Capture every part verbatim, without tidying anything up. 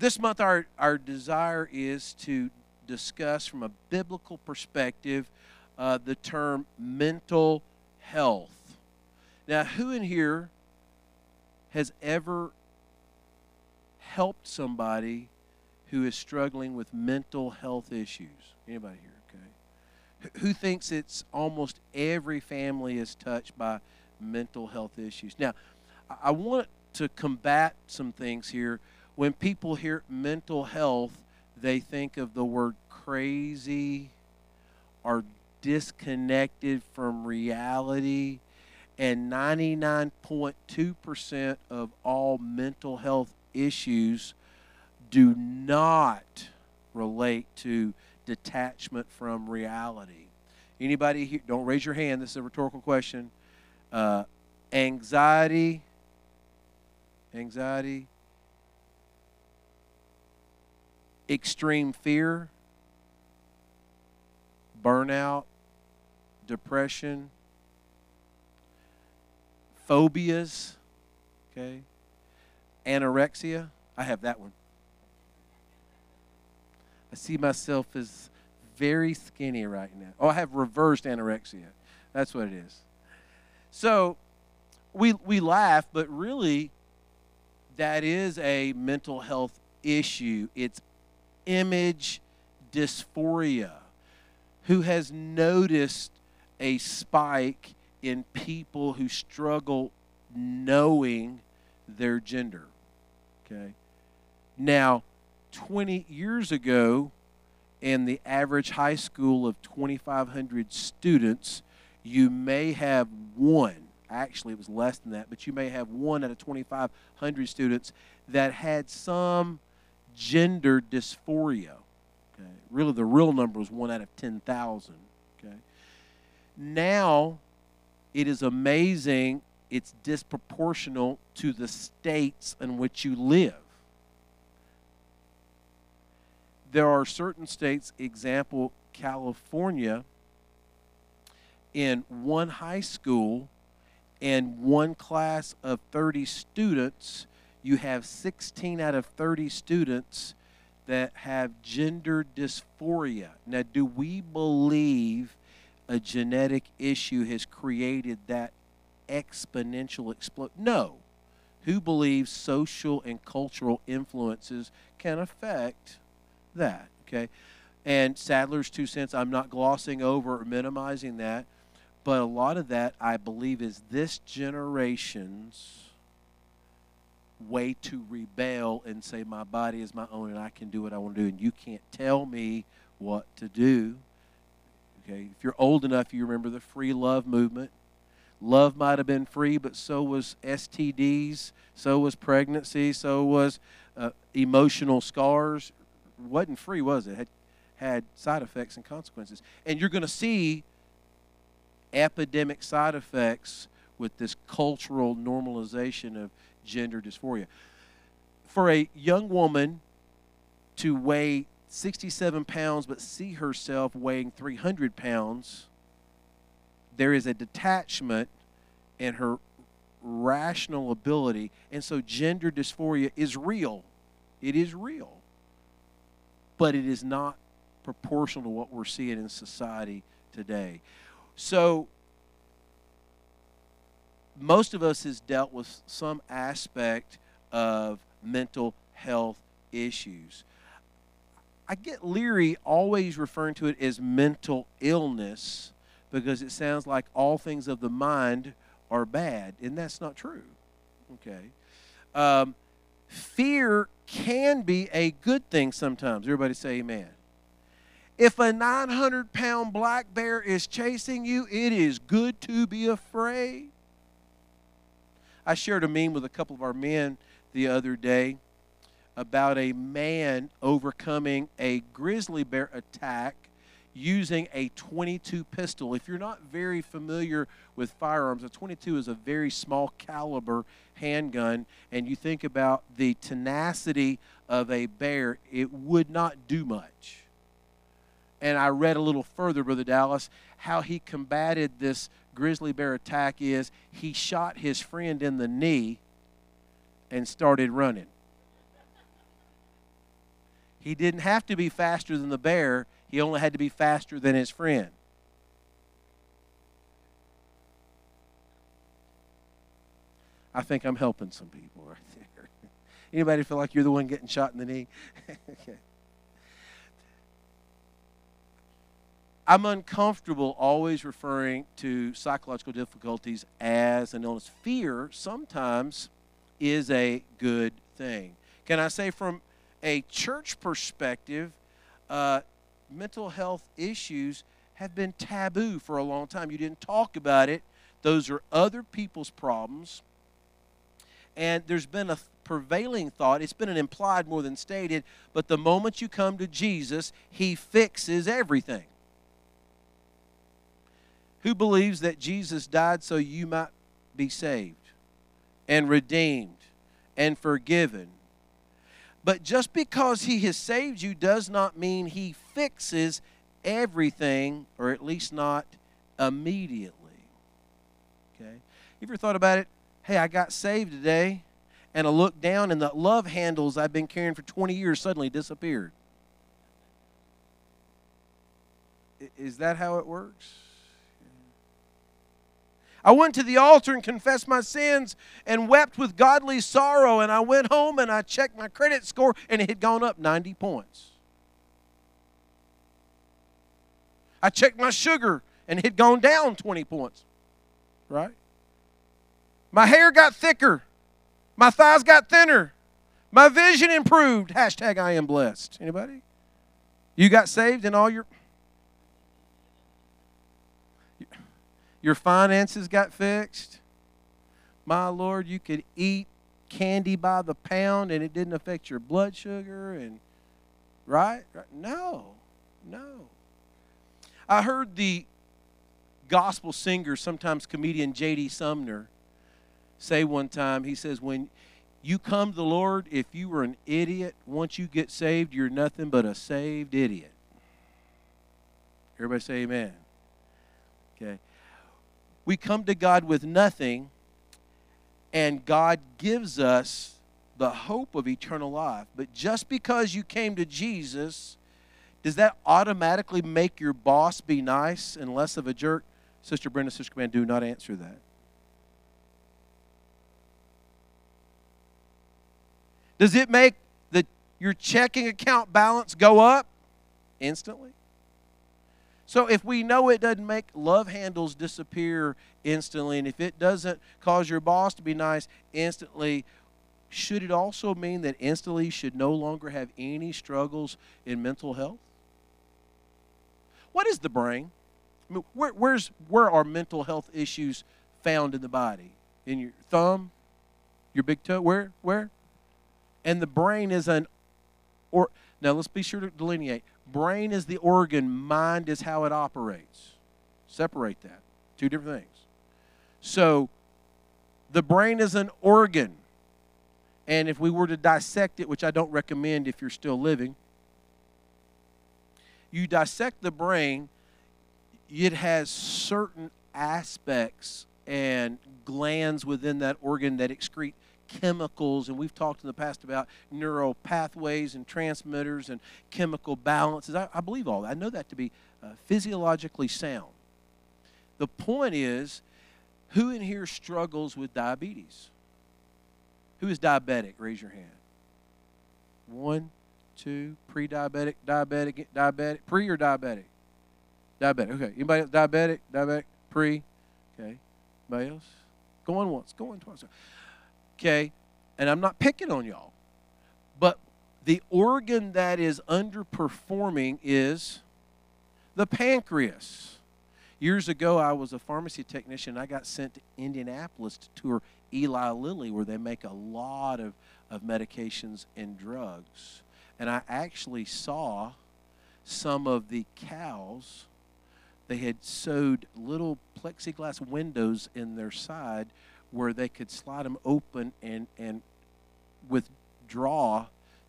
This month, our, our desire is to discuss from a biblical perspective uh, the term mental health. Now, who in here has ever helped somebody who is struggling with mental health issues? Anybody here? Okay. Who thinks it's almost every family is touched by mental health issues? Now, I want to combat some things here. When people hear mental health, they think of the word crazy or disconnected from reality. And ninety-nine point two percent of all mental health issues do not relate to detachment from reality. Anybody here? Don't raise your hand. This is a rhetorical question. Uh, anxiety. Anxiety. Extreme fear, burnout, depression, phobias, okay, anorexia. I have that one. I see myself as very skinny right now. Oh, I have reversed anorexia. That's what it is. So we, we laugh, but really that is a mental health issue. It's image dysphoria. Who has noticed a spike in people who struggle knowing their gender? Okay. Now, twenty years ago, in the average high school of twenty-five hundred students, you may have one. Actually, it was less than that, but you may have one out of twenty-five hundred students that had some gender dysphoria. Okay. Really, the real number was one out of ten thousand. Okay. Now, it is amazing. It's disproportional to the states in which you live. There are certain states, example, California, in one high school and one class of thirty students, you have sixteen out of thirty students that have gender dysphoria. Now, do we believe a genetic issue has created that exponential explosion? No. Who believes social and cultural influences can affect that? Okay. And Saddler's two cents, I'm not glossing over or minimizing that, but a lot of that, I believe, is this generation's way to rebel and say, my body is my own and I can do what I want to do and you can't tell me what to do. Okay, if you're old enough, you remember the free love movement. Love might have been free, but so was S T Ds, so was pregnancy, so was uh, emotional scars. It wasn't free, was it? It had, had side effects and consequences. And you're going to see epidemic side effects with this cultural normalization of gender dysphoria. For a young woman to weigh sixty-seven pounds but see herself weighing three hundred pounds, there is a detachment in her rational ability. And so gender dysphoria is real. It is real. But it is not proportional to what we're seeing in society today. So most of us has dealt with some aspect of mental health issues. I get leery always referring to it as mental illness because it sounds like all things of the mind are bad, and that's not true. Okay. Um, fear can be a good thing sometimes. Everybody say amen. If a nine hundred pound black bear is chasing you, it is good to be afraid. I shared a meme with a couple of our men the other day about a man overcoming a grizzly bear attack using a twenty-two pistol. If you're not very familiar with firearms, a twenty-two is a very small caliber handgun, and you think about the tenacity of a bear, it would not do much. And I read a little further, Brother Dallas, how he combated this grizzly bear attack is he shot his friend in the knee and started running. He didn't have to be faster than the bear. He only had to be faster than his friend. I think I'm helping some people right there. Anybody feel like you're the one getting shot in the knee? Okay. I'm uncomfortable always referring to psychological difficulties as an illness. Fear sometimes is a good thing. Can I say from a church perspective, uh, mental health issues have been taboo for a long time. You didn't talk about it. Those are other people's problems. And there's been a prevailing thought. It's been an implied more than stated. But the moment you come to Jesus, he fixes everything. Who believes that Jesus died so you might be saved and redeemed and forgiven? But just because he has saved you does not mean he fixes everything, or at least not immediately. Okay? You ever thought about it? Hey, I got saved today, and I looked down, and the love handles I've been carrying for twenty years suddenly disappeared. Is that how it works? I went to the altar and confessed my sins and wept with godly sorrow, and I went home and I checked my credit score, and it had gone up ninety points. I checked my sugar, and it had gone down twenty points. Right? My hair got thicker. My thighs got thinner. My vision improved. Hashtag I am blessed. Anybody? You got saved and all your... Your finances got fixed. My Lord, you could eat candy by the pound and it didn't affect your blood sugar. And right? right? No. No. I heard the gospel singer, sometimes comedian J D Sumner, say one time, he says, when you come to the Lord, if you were an idiot, once you get saved, you're nothing but a saved idiot. Everybody say amen. Okay. We come to God with nothing, and God gives us the hope of eternal life. But just because you came to Jesus, does that automatically make your boss be nice and less of a jerk? Sister Brenda, Sister Command, do not answer that. Does it make the, your checking account balance go up instantly? So if we know it doesn't make love handles disappear instantly, and if it doesn't cause your boss to be nice instantly, should it also mean that instantly you should no longer have any struggles in mental health? What is the brain? I mean, where, where's, where are mental health issues found in the body? In your thumb? Your big toe? Where? Where? And the brain is an... or now let's be sure to delineate. Brain is the organ, mind is how it operates. Separate that. Two different things. So, the brain is an organ. And if we were to dissect it, which I don't recommend if you're still living, you dissect the brain, it has certain aspects and glands within that organ that excrete chemicals, and we've talked in the past about neural pathways and transmitters and chemical balances. I, I believe all that. I know that to be uh, physiologically sound. The point is, who in here struggles with diabetes? Who is diabetic? Raise your hand. One, two, pre-diabetic, diabetic, diabetic, pre or diabetic? Diabetic, okay. Anybody else? Diabetic, diabetic, pre, okay. Anybody else? Going once, going twice. Okay, and I'm not picking on y'all, but the organ that is underperforming is the pancreas. Years ago, I was a pharmacy technician. I got sent to Indianapolis to tour Eli Lilly, where they make a lot of, of medications and drugs. And I actually saw some of the cows. They had sewed little plexiglass windows in their side where they could slide them open and, and withdraw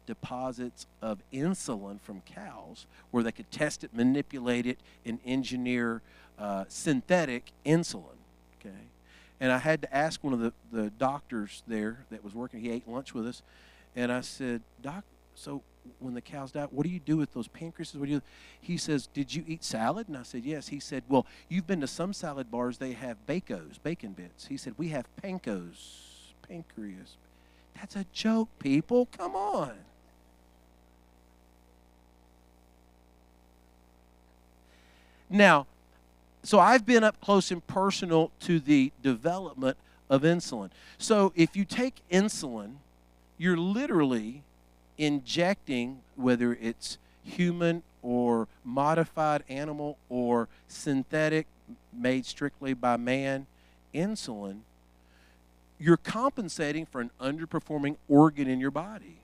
deposits of insulin from cows, where they could test it, manipulate it, and engineer uh, synthetic insulin. Okay, and I had to ask one of the, the doctors there that was working. He ate lunch with us, and I said, Doc, so when the cows died, what do you do with those pancreases? What do you? He says, did you eat salad? And I said, yes. He said, well, you've been to some salad bars. They have bacos, bacon bits. He said, we have pancos, pancreas. That's a joke, people. Come on. Now, so I've been up close and personal to the development of insulin. So if you take insulin, you're literally injecting, whether it's human or modified animal or synthetic, made strictly by man, insulin, you're compensating for an underperforming organ in your body.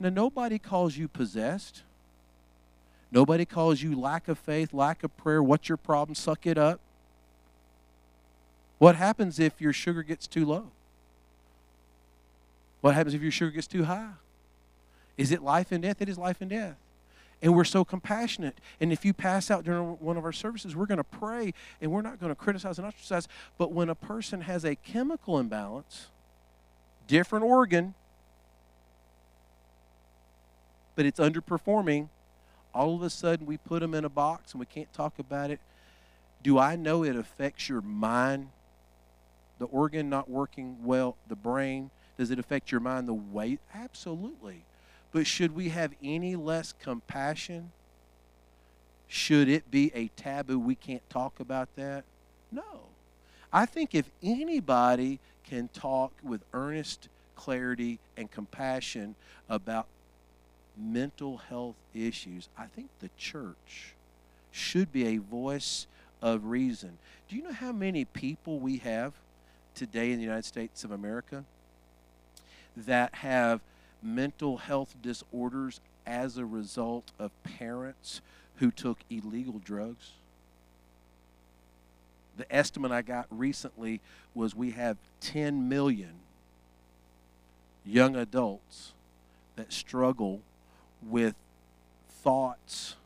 Now, nobody calls you possessed. Nobody calls you lack of faith, lack of prayer. What's your problem? Suck it up. What happens if your sugar gets too low? What happens if your sugar gets too high? Is it life and death? It is life and death. And we're so compassionate. And if you pass out during one of our services, we're going to pray, and we're not going to criticize and ostracize. But when a person has a chemical imbalance, different organ, but it's underperforming, all of a sudden we put them in a box and we can't talk about it. Do I know it affects your mind? The organ not working well, the brain, does it affect your mind the way? Absolutely. But should we have any less compassion? Should it be a taboo? We can't talk about that? No. I think if anybody can talk with earnest clarity and compassion about mental health issues, I think the church should be a voice of reason. Do you know how many people we have today in the United States of America that have mental health disorders as a result of parents who took illegal drugs? The estimate I got recently was we have ten million young adults that struggle with thoughts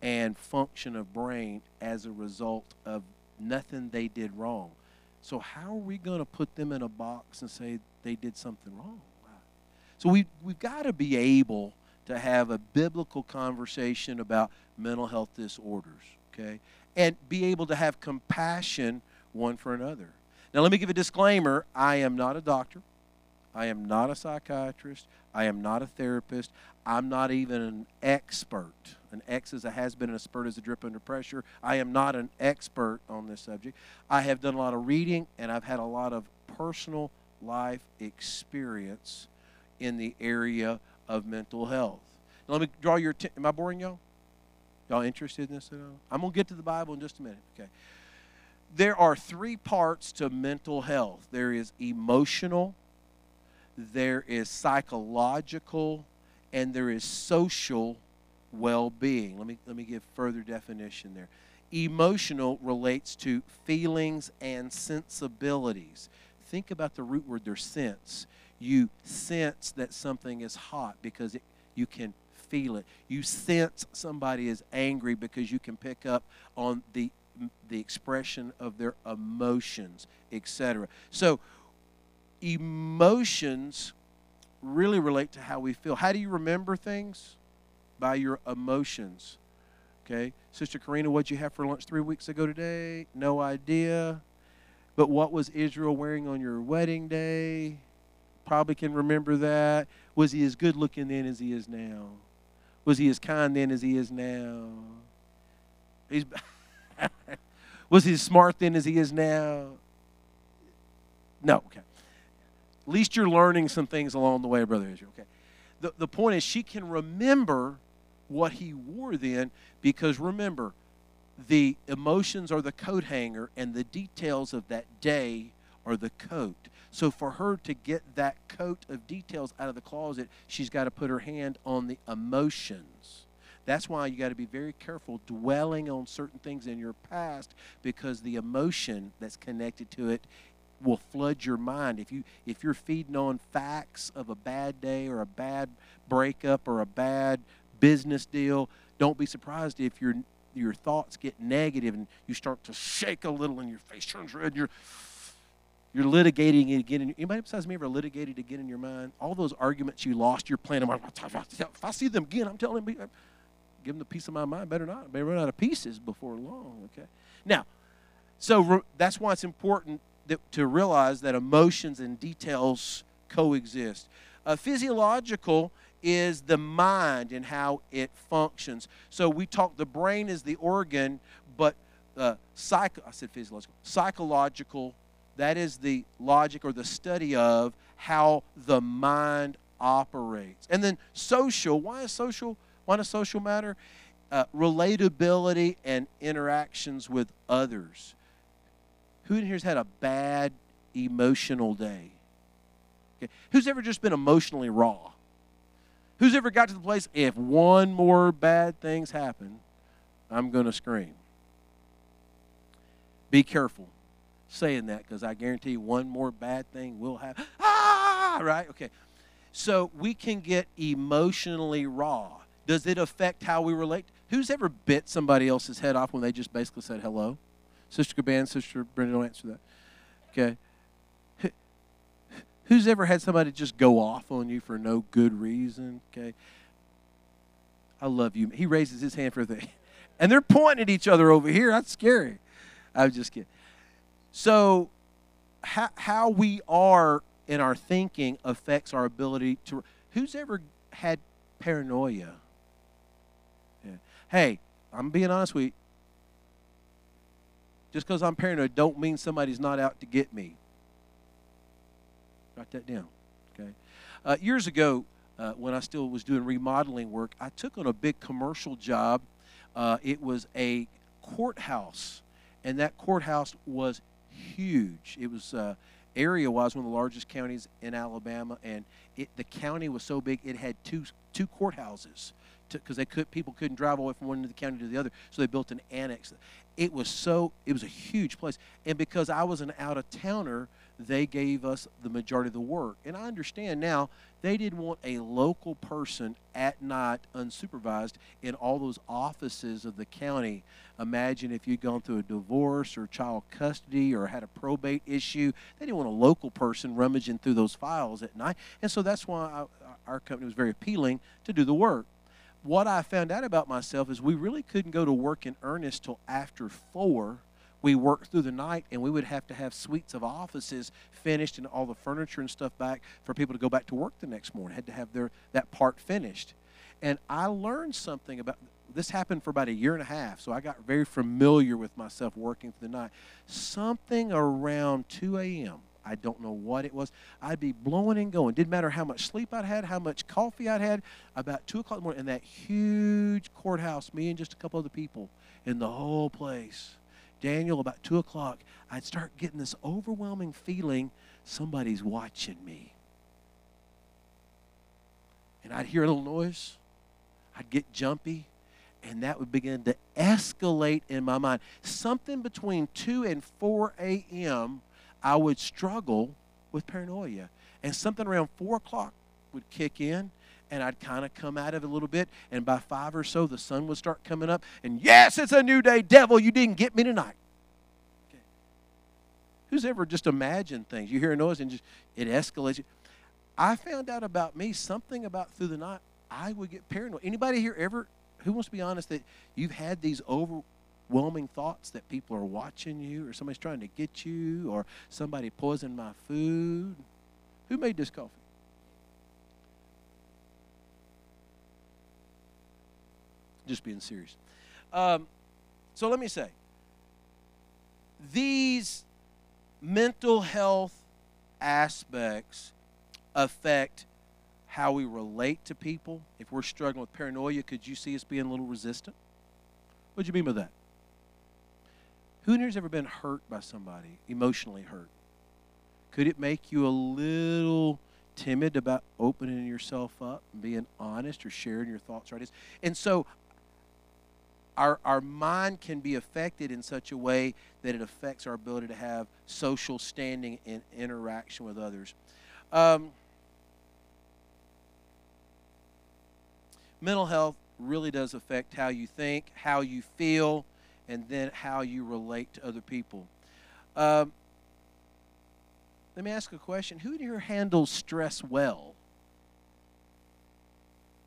and function of brain as a result of nothing they did wrong. So how are we going to put them in a box and say they did something wrong? So we, we've got to be able to have a biblical conversation about mental health disorders, okay? And be able to have compassion one for another. Now, let me give a disclaimer. I am not a doctor. I am not a psychiatrist. I am not a therapist. I'm not even an expert. An ex is a has-been, and a spurt is a drip under pressure. I am not an expert on this subject. I have done a lot of reading, and I've had a lot of personal life experience in the area of mental health. Now, let me draw your attention. Am I boring y'all? Y'all interested in this at all? I'm going to get to the Bible in just a minute. Okay. There are three parts to mental health. There is emotional, there is psychological, and there is social well-being. Let me, let me give further definition there. Emotional relates to feelings and sensibilities. Think about the root word there, sense. You sense that something is hot because it, you can feel it. You sense somebody is angry because you can pick up on the, the expression of their emotions, et cetera. So emotions really relate to how we feel. How do you remember things? By your emotions. Okay? Sister Karina, what'd you have for lunch three weeks ago today? No idea. But what was Israel wearing on your wedding day? Probably can remember that. Was he as good looking then as he is now? Was he as kind then as he is now? He's was he as smart then as he is now? No, okay. At least you're learning some things along the way, Brother Israel. Okay. The, the point is she can remember what he wore then, because remember, the emotions are the coat hanger and the details of that day are the coat. So for her to get that coat of details out of the closet, she's got to put her hand on the emotions. That's why you got to be very careful dwelling on certain things in your past, because the emotion that's connected to it will flood your mind. If, you, if you're feeding on facts of a bad day or a bad breakup or a bad business deal, don't be surprised if your, your thoughts get negative and you start to shake a little and your face turns red and you're... You're litigating it again. Anybody besides me ever litigated again in your mind? All those arguments you lost, you're planning. If I see them again, I'm telling them, give them the piece of my mind. Better not. They run out of pieces before long. Okay. Now, so that's why it's important that, to realize that emotions and details coexist. Uh, physiological is the mind and how it functions. So we talk the brain is the organ, but uh, psych. I said physiological. Psychological. That is the logic or the study of how the mind operates. And then social. Why is social? Why does social matter? Uh, relatability and interactions with others. Who in here's had a bad emotional day? Okay. Who's ever just been emotionally raw? Who's ever got to the place, if one more bad thing's happened, I'm going to scream? Be careful saying that, because I guarantee you one more bad thing will happen. Ah, right? Okay. So we can get emotionally raw. Does it affect how we relate? Who's ever bit somebody else's head off when they just basically said hello? Sister Caban, Sister Brenda, don't answer that. Okay. Who's ever had somebody just go off on you for no good reason? Okay. I love you. He raises his hand for a thing. And they're pointing at each other over here. That's scary. I was just kidding. So how, how we are in our thinking affects our ability to. Who's ever had paranoia? Yeah. Hey, I'm being honest with you. Just because I'm paranoid don't mean somebody's not out to get me. Write that down, okay? Uh, years ago, uh, when I still was doing remodeling work, I took on a big commercial job. Uh, it was a courthouse, and that courthouse was huge. It was uh, area-wise one of the largest counties in Alabama, and it, the county was so big it had two two courthouses because they could people couldn't drive away from one end of the county to the other, so they built an annex. It was so it was a huge place, and because I was an out-of-towner, they gave us the majority of the work. And I understand now they didn't want a local person at night unsupervised in all those offices of the county. Imagine if you'd gone through a divorce or child custody or had a probate issue. They didn't want a local person rummaging through those files at night. And so that's why I, our company was very appealing to do the work. What I found out about myself is we really couldn't go to work in earnest till after four. We worked through the night, and we would have to have suites of offices finished and all the furniture and stuff back for people to go back to work the next morning. Had to have their that part finished. And I learned something about this. Happened for about a year and a half, so I got very familiar with myself working through the night. Something around two A M I don't know what it was. I'd be blowing and going. Didn't matter how much sleep I'd had, how much coffee I'd had. About two o'clock in the morning in that huge courthouse, me and just a couple other people in the whole place. Daniel, about two o'clock, I'd start getting this overwhelming feeling somebody's watching me. And I'd hear a little noise. I'd get jumpy. And that would begin to escalate in my mind. Something between two and four A M, I would struggle with paranoia. And something around four o'clock would kick in. And I'd kind of come out of it a little bit, and by five or so, the sun would start coming up, and yes, it's a new day, devil, you didn't get me tonight. Okay. Who's ever just imagined things? You hear a noise, and just it escalates. I found out about me something about through the night, I would get paranoid. Anybody here ever, who wants to be honest, that you've had these overwhelming thoughts that people are watching you, or somebody's trying to get you, or somebody poisoned my food? Who made this coffee? Just being serious. Um, so let me say, these mental health aspects affect how we relate to people. If we're struggling with paranoia, could you see us being a little resistant? What do you mean by that? Who in here has ever been hurt by somebody, emotionally hurt? Could it make you a little timid about opening yourself up and being honest or sharing your thoughts or ideas? And so Our, our mind can be affected in such a way that it affects our ability to have social standing and interaction with others. Um, mental health really does affect how you think, how you feel, and then how you relate to other people. Um, Let me ask a question. Who here handles stress well?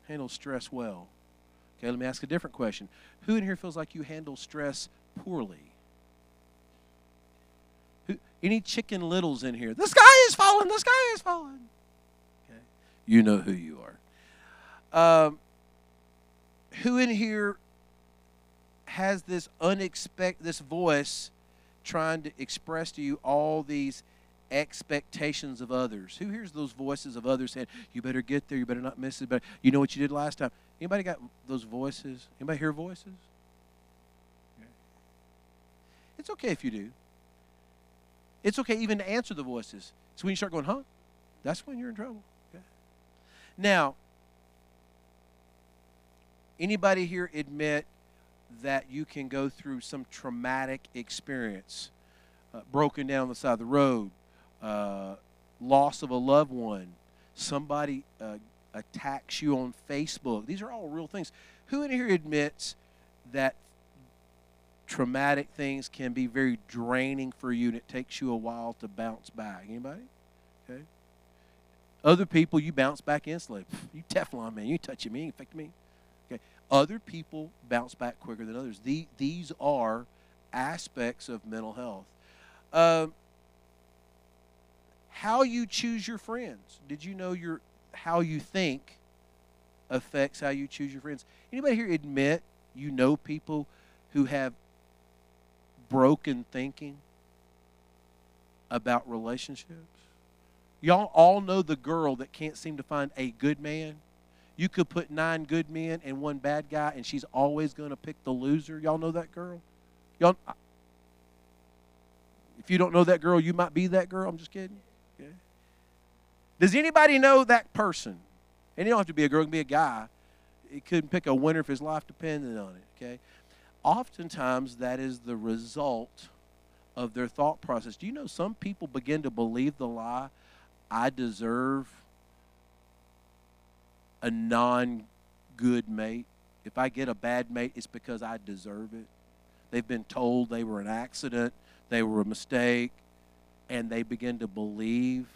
Handle stress well. Okay, let me ask a different question. Who in here feels like you handle stress poorly? Who, any chicken littles in here? The sky is falling, the sky is falling. Okay, you know who you are. Um, who in here has this unexpected, this voice trying to express to you all these expectations of others? Who hears those voices of others saying, you better get there, you better not miss it, but you know what you did last time? Anybody got those voices? Anybody hear voices? Okay. It's okay if you do. It's okay even to answer the voices. So when you start going, huh? That's when you're in trouble. Okay. Now, anybody here admit that you can go through some traumatic experience? Uh, broken down on the side of the road, Uh, loss of a loved one, somebody uh, attacks you on Facebook. These are all real things. Who in here admits that traumatic things can be very draining for you and it takes you a while to bounce back? Anybody? Okay. Other people, you bounce back instantly. You Teflon man, you touching me, you affect me. Okay. Other people bounce back quicker than others. The, these are aspects of mental health. Um, How you choose your friends. Did you know your how you think affects how you choose your friends? Anybody here admit you know people who have broken thinking about relationships? Y'all all know the girl that can't seem to find a good man. You could put nine good men and one bad guy, and she's always going to pick the loser. Y'all know that girl? Y'all, if you don't know that girl, you might be that girl. I'm just kidding. Okay. Does anybody know that person? And you don't have to be a girl, it can be a guy. He couldn't pick a winner if his life depended on it. Okay? Oftentimes, that is the result of their thought process. Do you know some people begin to believe the lie, I deserve a non-good mate? If I get a bad mate, it's because I deserve it. They've been told they were an accident, they were a mistake. And they begin to believe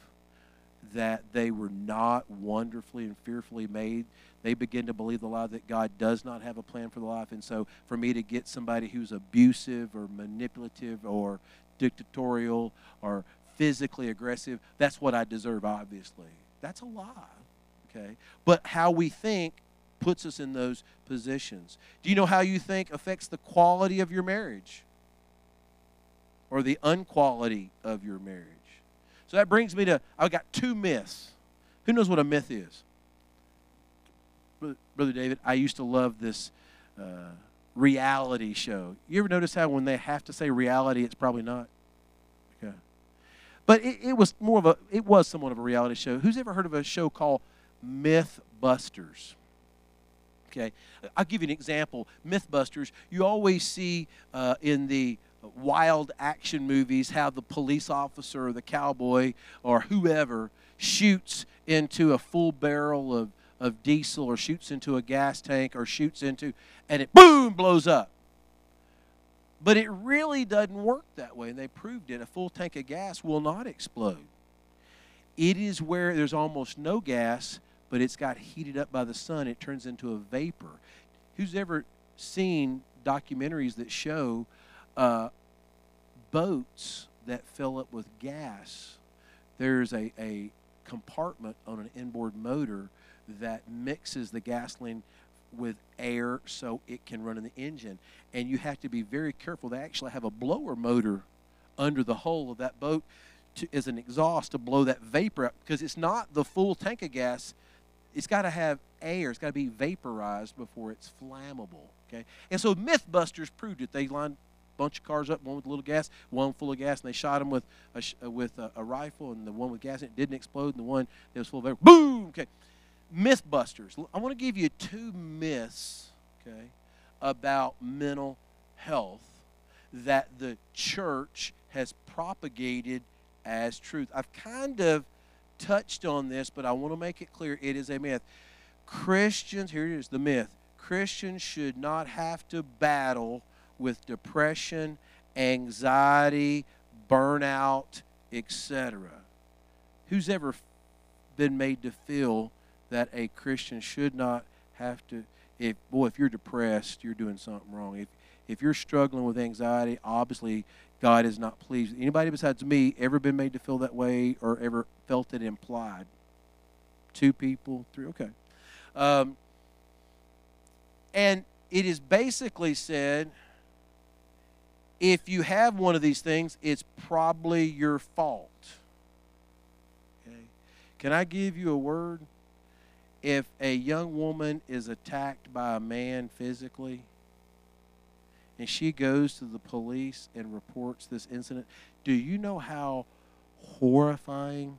that they were not wonderfully and fearfully made. They begin to believe the lie that God does not have a plan for the life. And so for me to get somebody who's abusive or manipulative or dictatorial or physically aggressive, that's what I deserve, obviously. That's a lie, okay? But how we think puts us in those positions. Do you know how you think affects the quality of your marriage? Or the unquality of your marriage. So that brings me to, I've got two myths. Who knows what a myth is? Brother David, I used to love this uh, reality show. You ever notice how when they have to say reality, it's probably not? Okay. But it, it was more of a, it was somewhat of a reality show. Who's ever heard of a show called Mythbusters? Okay. I'll give you an example. Mythbusters, you always see uh, in the wild action movies how the police officer or the cowboy or whoever shoots into a full barrel of, of diesel or shoots into a gas tank or shoots into, and it, boom, blows up. But it really doesn't work that way, and they proved it. A full tank of gas will not explode. It is where there's almost no gas, but it's got heated up by the sun. It turns into a vapor. Who's ever seen documentaries that show Uh, boats that fill up with gas? There's a, a compartment on an inboard motor that mixes the gasoline with air so it can run in the engine. And you have to be very careful. They actually have a blower motor under the hull of that boat to, as an exhaust to blow that vapor up, because it's not the full tank of gas. It's got to have air. It's got to be vaporized before it's flammable. Okay? And so Mythbusters proved it. They lined bunch of cars up, one with a little gas, one full of gas, and they shot them with a, sh with a, a rifle, and the one with gas, and it didn't explode, and the one that was full of air, boom, okay. Mythbusters. I want to give you two myths, okay, about mental health that the church has propagated as truth. I've kind of touched on this, but I want to make it clear it is a myth. Christians, here it is, the myth. Christians should not have to battle with depression, anxiety, burnout, et cetera. Who's ever been made to feel that a Christian should not have to, if boy, if you're depressed, you're doing something wrong. If if you're struggling with anxiety, obviously God is not pleased. Anybody besides me ever been made to feel that way or ever felt it implied? Two people, three, okay. Um, and it is basically said, if you have one of these things, it's probably your fault. Okay. Can I give you a word? If a young woman is attacked by a man physically and she goes to the police and reports this incident, do you know how horrifying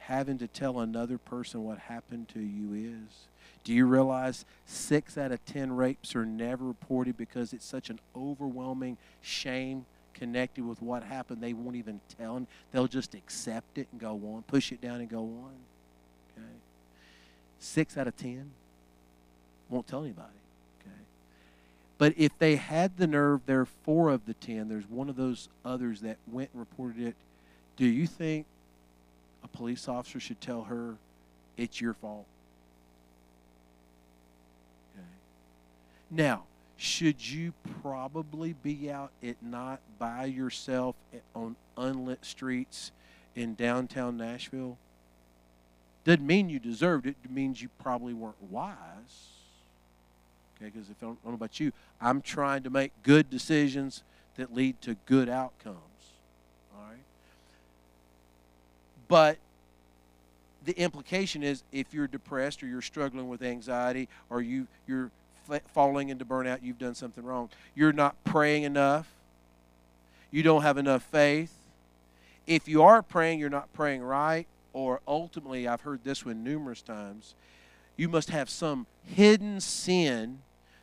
having to tell another person what happened to you is? Do you realize six out of ten rapes are never reported because it's such an overwhelming shame connected with what happened? They won't even tell them. They'll just accept it and go on, push it down and go on. Okay. Six out of ten won't tell anybody. Okay, but if they had the nerve, there are four of the ten. There's one of those others that went and reported it. Do you think a police officer should tell her it's your fault? Okay. Now, should you probably be out at night by yourself on unlit streets in downtown Nashville? Doesn't mean you deserved it. It means you probably weren't wise. Okay, because if I don't, I don't know about you, I'm trying to make good decisions that lead to good outcomes. All right? But the implication is if you're depressed or you're struggling with anxiety or you, you're falling into burnout, you've done something wrong. You're not praying enough. You don't have enough faith. If you are praying, you're not praying right. Or ultimately, I've heard this one numerous times, you must have some hidden sin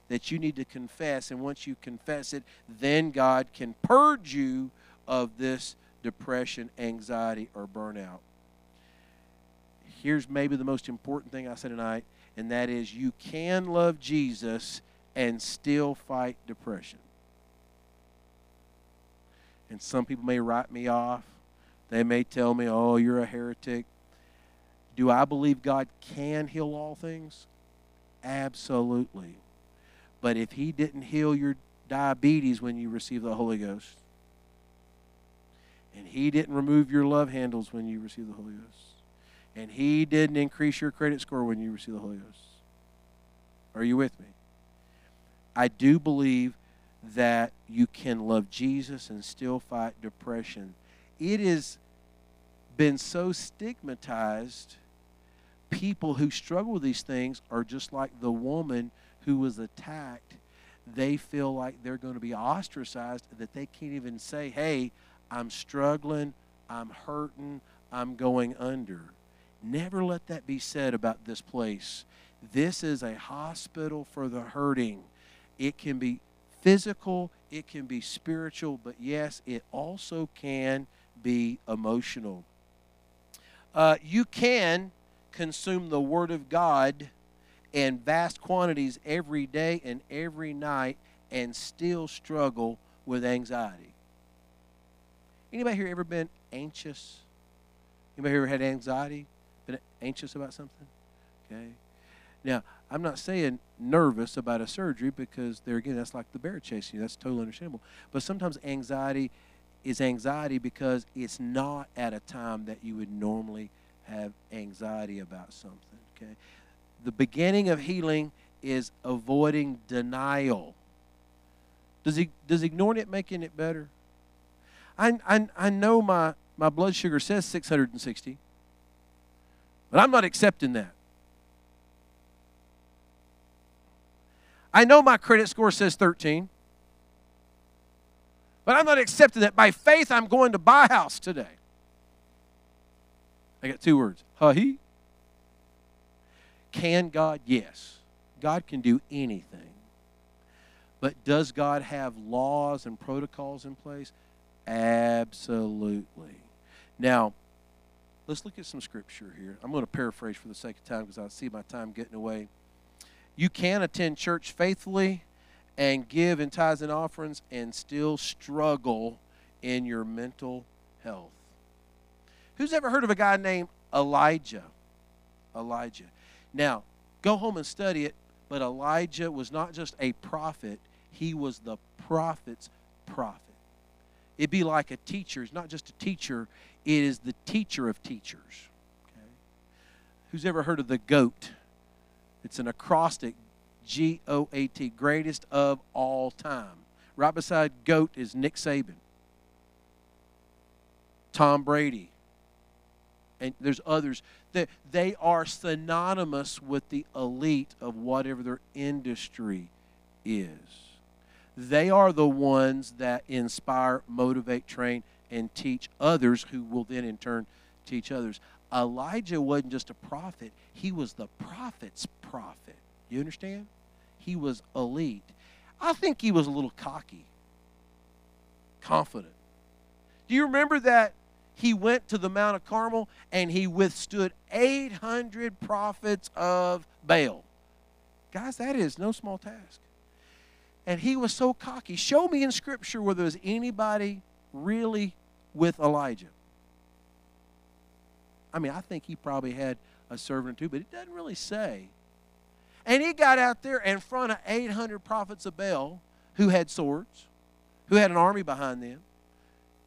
that you need to confess. And once you confess it, then God can purge you of this depression, anxiety, or burnout. Here's maybe the most important thing I said tonight, and that is you can love Jesus and still fight depression. And some people may write me off. They may tell me, oh, you're a heretic. Do I believe God can heal all things? Absolutely. But if he didn't heal your diabetes when you received the Holy Ghost, and he didn't remove your love handles when you received the Holy Ghost, and he didn't increase your credit score when you received the Holy Ghost, are you with me? I do believe that you can love Jesus and still fight depression. It has been so stigmatized. People who struggle with these things are just like the woman who was attacked. They feel like they're going to be ostracized, that they can't even say, hey, I'm struggling, I'm hurting, I'm going under. Never let that be said about this place. This is a hospital for the hurting. It can be physical, it can be spiritual, but yes, it also can be emotional. Uh, you can consume the Word of God in vast quantities every day and every night and still struggle with anxiety. Anybody here ever been anxious? Anybody here had anxiety? Been anxious about something? Okay. Now, I'm not saying nervous about a surgery because, there again, that's like the bear chasing you. That's totally understandable. But sometimes anxiety is anxiety because it's not at a time that you would normally have anxiety about something. Okay? The beginning of healing is avoiding denial. Does, he, does ignoring it making it better? I, I, I know my, my blood sugar says six hundred sixty, but I'm not accepting that. I know my credit score says thirteen, but I'm not accepting that. By faith, I'm going to buy a house today. I got two words. Ha-he. Can God? Yes. God can do anything. But does God have laws and protocols in place? Absolutely. Now, let's look at some scripture here. I'm going to paraphrase for the sake of time because I see my time getting away. You can attend church faithfully and give in tithes and offerings and still struggle in your mental health. Who's ever heard of a guy named Elijah? Elijah. Now, go home and study it, but Elijah was not just a prophet. He was the prophet's prophet. It'd be like a teacher. It's not just a teacher. It is the teacher of teachers. Okay? Who's ever heard of the GOAT? It's an acrostic, G O A T, greatest of all time. Right beside GOAT is Nick Saban, Tom Brady, and there's others. That they are synonymous with the elite of whatever their industry is. They are the ones that inspire, motivate, train, and teach others who will then in turn teach others. Elijah wasn't just a prophet. He was the prophet's prophet. You understand? He was elite. I think he was a little cocky, confident. Do you remember that he went to the Mount of Carmel and he withstood eight hundred prophets of Baal? Guys, that is no small task. And he was so cocky. Show me in Scripture where there was anybody really with Elijah. I mean, I think he probably had a servant or two, but it doesn't really say. And he got out there in front of eight hundred prophets of Baal who had swords, who had an army behind them,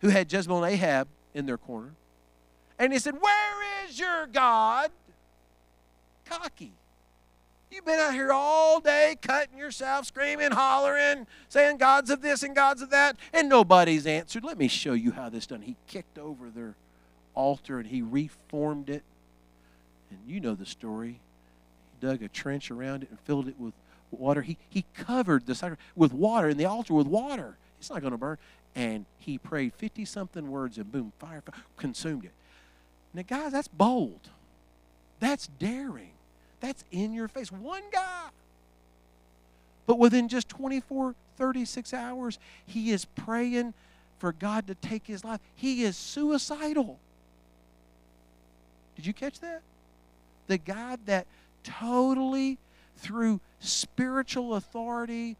who had Jezebel and Ahab in their corner. And he said, "Where is your God?" Cocky. You've been out here all day cutting yourself, screaming, hollering, saying gods of this and gods of that, and nobody's answered. Let me show you how this done. He kicked over their altar and he reformed it. And you know the story. He dug a trench around it and filled it with water. He, he covered the sacrifice with water and the altar with water. It's not going to burn. And he prayed fifty-something words and boom, fire, fire, consumed it. Now, guys, that's bold. That's daring. That's in your face. One guy. But within just twenty-four, thirty-six hours, he is praying for God to take his life. He is suicidal. Did you catch that? The guy that totally, through spiritual authority,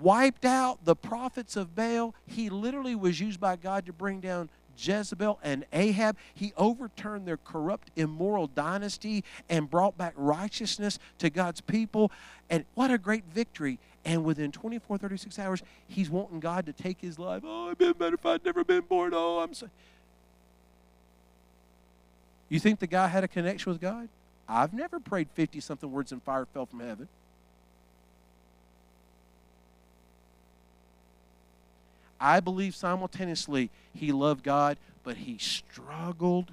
wiped out the prophets of Baal. He literally was used by God to bring down Jezebel and Ahab. He overturned their corrupt, immoral dynasty and brought back righteousness to God's people. And what a great victory. And within twenty-four, thirty-six hours, he's wanting God to take his life. Oh, I'd been better if I'd never been born. Oh, I'm so... You think the guy had a connection with God? I've never prayed fifty-something words and fire fell from heaven. I believe simultaneously he loved God, but he struggled.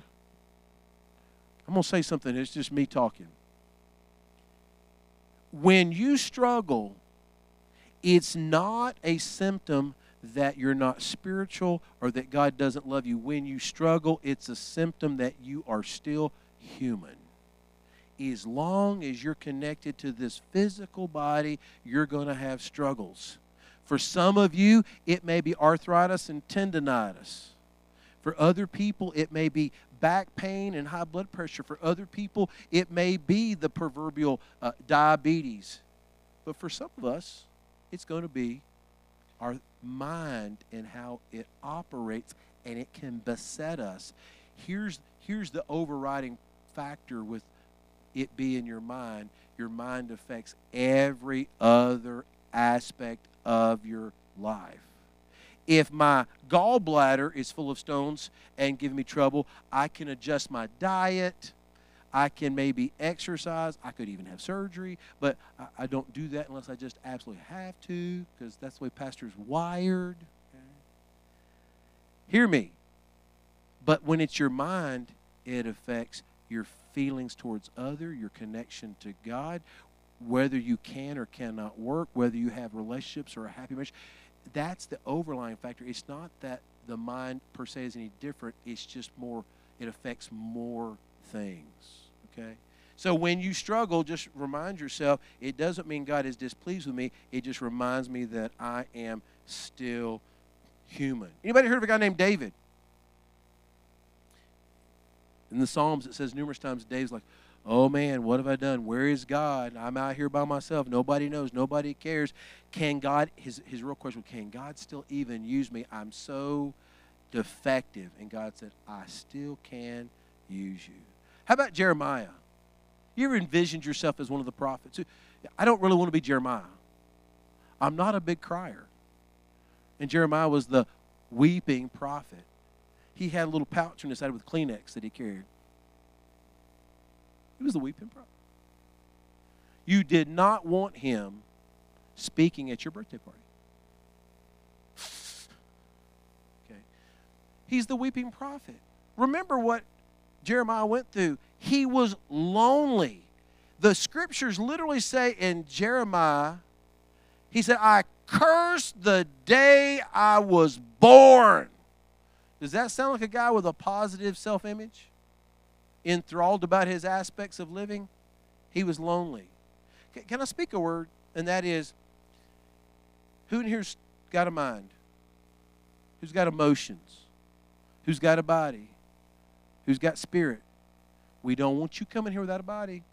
I'm going to say something. It's just me talking. When you struggle, it's not a symptom that you're not spiritual or that God doesn't love you. When you struggle, it's a symptom that you are still human. As long as you're connected to this physical body, you're going to have struggles. For some of you, it may be arthritis and tendinitis. For other people, it may be back pain and high blood pressure. For other people, it may be the proverbial uh, diabetes. But for some of us, it's going to be our mind and how it operates, and it can beset us. Here's, here's the overriding factor with it being your mind. Your mind affects every other aspect of your life. If my gallbladder is full of stones and giving me trouble, I can adjust my diet. I can maybe exercise. I could even have surgery, but I, I don't do that unless I just absolutely have to, because that's the way pastor's wired. Okay. Hear me. But when it's your mind, it affects your feelings towards other, your connection to God, whether you can or cannot work, whether you have relationships or a happy marriage. That's the overlying factor. It's not that the mind per se is any different. It's just more, it affects more things, okay? So when you struggle, just remind yourself, it doesn't mean God is displeased with me. It just reminds me that I am still human. Anybody heard of a guy named David? In the Psalms, it says numerous times, David's like, oh, man, what have I done? Where is God? I'm out here by myself. Nobody knows. Nobody cares. Can God, his, his real question, can God still even use me? I'm so defective. And God said, I still can use you. How about Jeremiah? You ever envisioned yourself as one of the prophets? I don't really want to be Jeremiah. I'm not a big crier. And Jeremiah was the weeping prophet. He had a little pouch on his side with Kleenex that he carried. He was the weeping prophet. You did not want him speaking at your birthday party. Okay. He's the weeping prophet. Remember what Jeremiah went through. He was lonely. The scriptures literally say in Jeremiah, he said, I cursed the day I was born. Does that sound like a guy with a positive self-image? Enthralled about his aspects of living? He was lonely. Can I speak a word? And that is, who in here's got a mind? Who's got emotions? Who's got a body? Who's got spirit? We don't want you coming here without a body.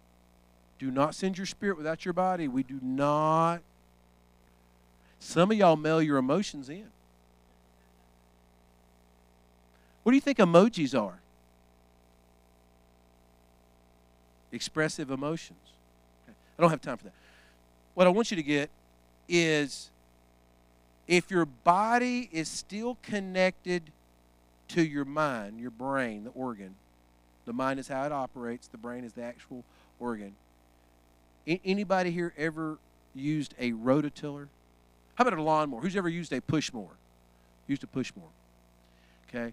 Do not send your spirit without your body. We do not. Some of y'all mail your emotions in. What do you think emojis are? Expressive emotions. Okay. I don't have time for that. What I want you to get is, if your body is still connected to your mind, your brain, the organ, the mind is how it operates, the brain is the actual organ. I- anybody here ever used a rototiller? How about a lawnmower? Who's ever used a push mower? Used a push mower. Okay.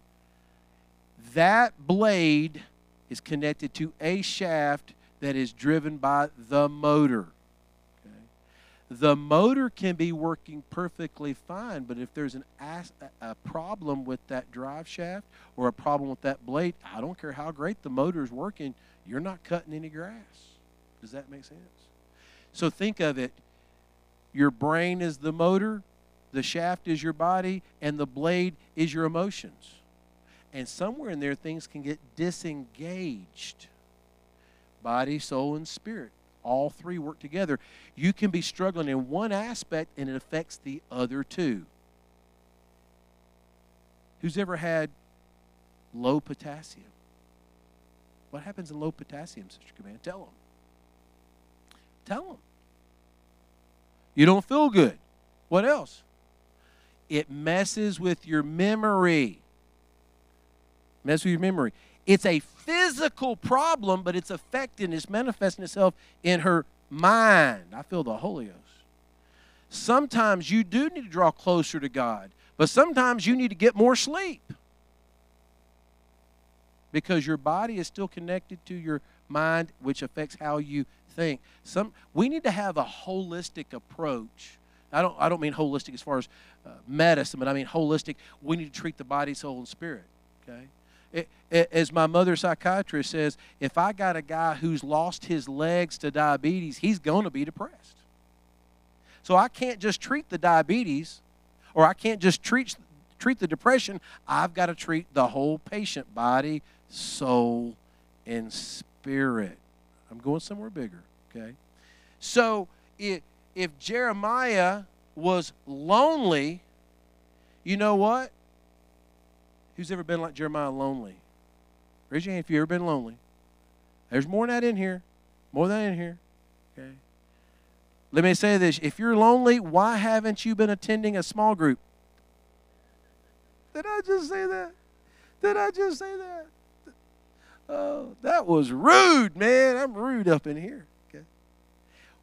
That blade is connected to a shaft that is driven by the motor. Okay. The motor can be working perfectly fine, but if there's an as, a problem with that drive shaft or a problem with that blade, I don't care how great the motor is working, you're not cutting any grass. Does that make sense? So think of it. Your brain is the motor, the shaft is your body, and the blade is your emotions. And somewhere in there, things can get disengaged. Body, soul, and spirit. All three work together. You can be struggling in one aspect, and it affects the other two. Who's ever had low potassium? What happens in low potassium, Sister Command? Tell them. Tell them. You don't feel good. What else? It messes with your memory. Mess with your memory. It's a physical problem, but it's affecting, it's manifesting itself in her mind. I feel the Holy Ghost. Sometimes you do need to draw closer to God, but sometimes you need to get more sleep because your body is still connected to your mind, which affects how you think. Some we need to have a holistic approach. I don't. I don't mean holistic as far as uh, medicine, but I mean holistic. We need to treat the body, soul, and spirit. Okay. It, it, as my mother psychiatrist says, if I got a guy who's lost his legs to diabetes, he's going to be depressed. So I can't just treat the diabetes, or I can't just treat treat the depression. I've got to treat the whole patient, body, soul, and spirit. I'm going somewhere bigger. Okay. So if, if Jeremiah was lonely, you know what? Who's ever been like Jeremiah, lonely? Raise your hand if you've ever been lonely. There's more than that in here. More than that in here. Okay. Let me say this. If you're lonely, why haven't you been attending a small group? Did I just say that? Did I just say that? Oh, that was rude, man. I'm rude up in here. Okay.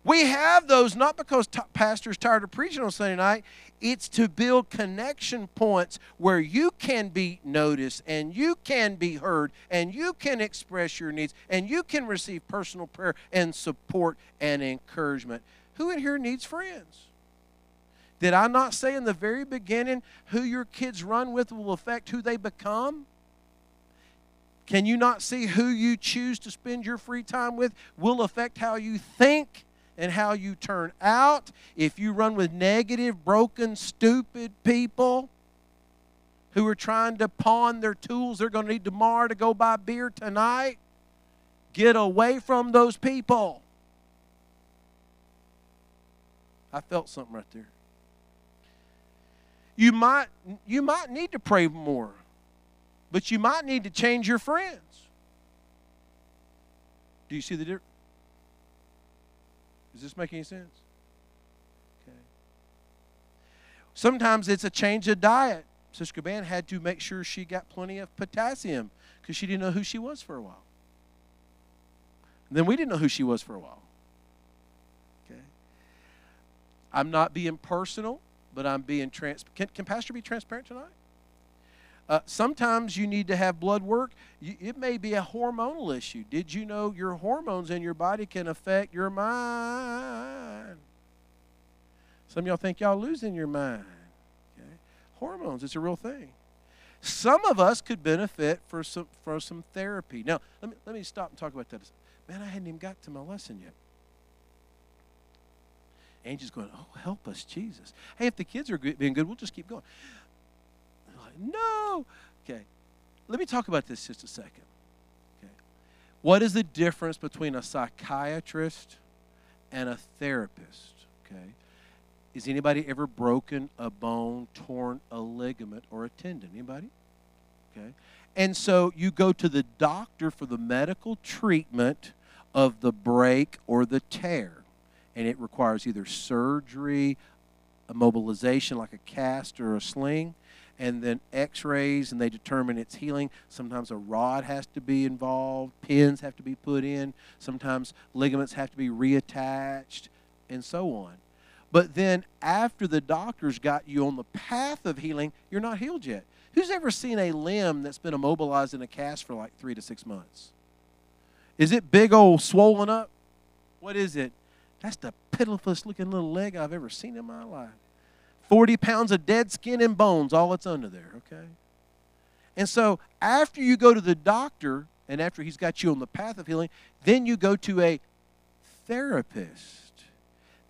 We have those not because t- pastor's tired of preaching on Sunday night. It's to build connection points where you can be noticed and you can be heard and you can express your needs and you can receive personal prayer and support and encouragement. Who in here needs friends? Did I not say in the very beginning, who your kids run with will affect who they become? Can you not see who you choose to spend your free time with will affect how you think and how you turn out? If you run with negative, broken, stupid people who are trying to pawn their tools they're going to need tomorrow to go buy beer tonight, get away from those people. I felt something right there. You might, you might need to pray more. But you might need to change your friends. Do you see the difference? Does this make any sense? Okay. Sometimes it's a change of diet. Sister Caban had to make sure she got plenty of potassium because she didn't know who she was for a while. And then we didn't know who she was for a while. Okay. I'm not being personal, but I'm being transparent. Can, can Pastor be transparent tonight? Uh, sometimes you need to have blood work. You, it may be a hormonal issue. Did you know your hormones in your body can affect your mind? Some of y'all think y'all losing your mind. Okay? Hormones, it's a real thing. Some of us could benefit for some, for some therapy. Now, let me, let me stop and talk about that. Man, I hadn't even got to my lesson yet. Angel's going, oh, help us, Jesus. Hey, if the kids are good, being good, we'll just keep going. No. Okay. Let me talk about this just a second. Okay. What is the difference between a psychiatrist and a therapist? Okay. Is anybody ever broken a bone, torn a ligament, or a tendon? Anybody? Okay. And so you go to the doctor for the medical treatment of the break or the tear, and it requires either surgery, immobilization like a cast or a sling, and then x-rays, and they determine it's healing. Sometimes a rod has to be involved. Pins have to be put in. Sometimes ligaments have to be reattached, and so on. But then after the doctor's got you on the path of healing, you're not healed yet. Who's ever seen a limb that's been immobilized in a cast for like three to six months? Is it big old swollen up? What is it? That's the pitifulest looking little leg I've ever seen in my life. forty pounds of dead skin and bones, all that's under there, okay? And so after you go to the doctor and after he's got you on the path of healing, then you go to a therapist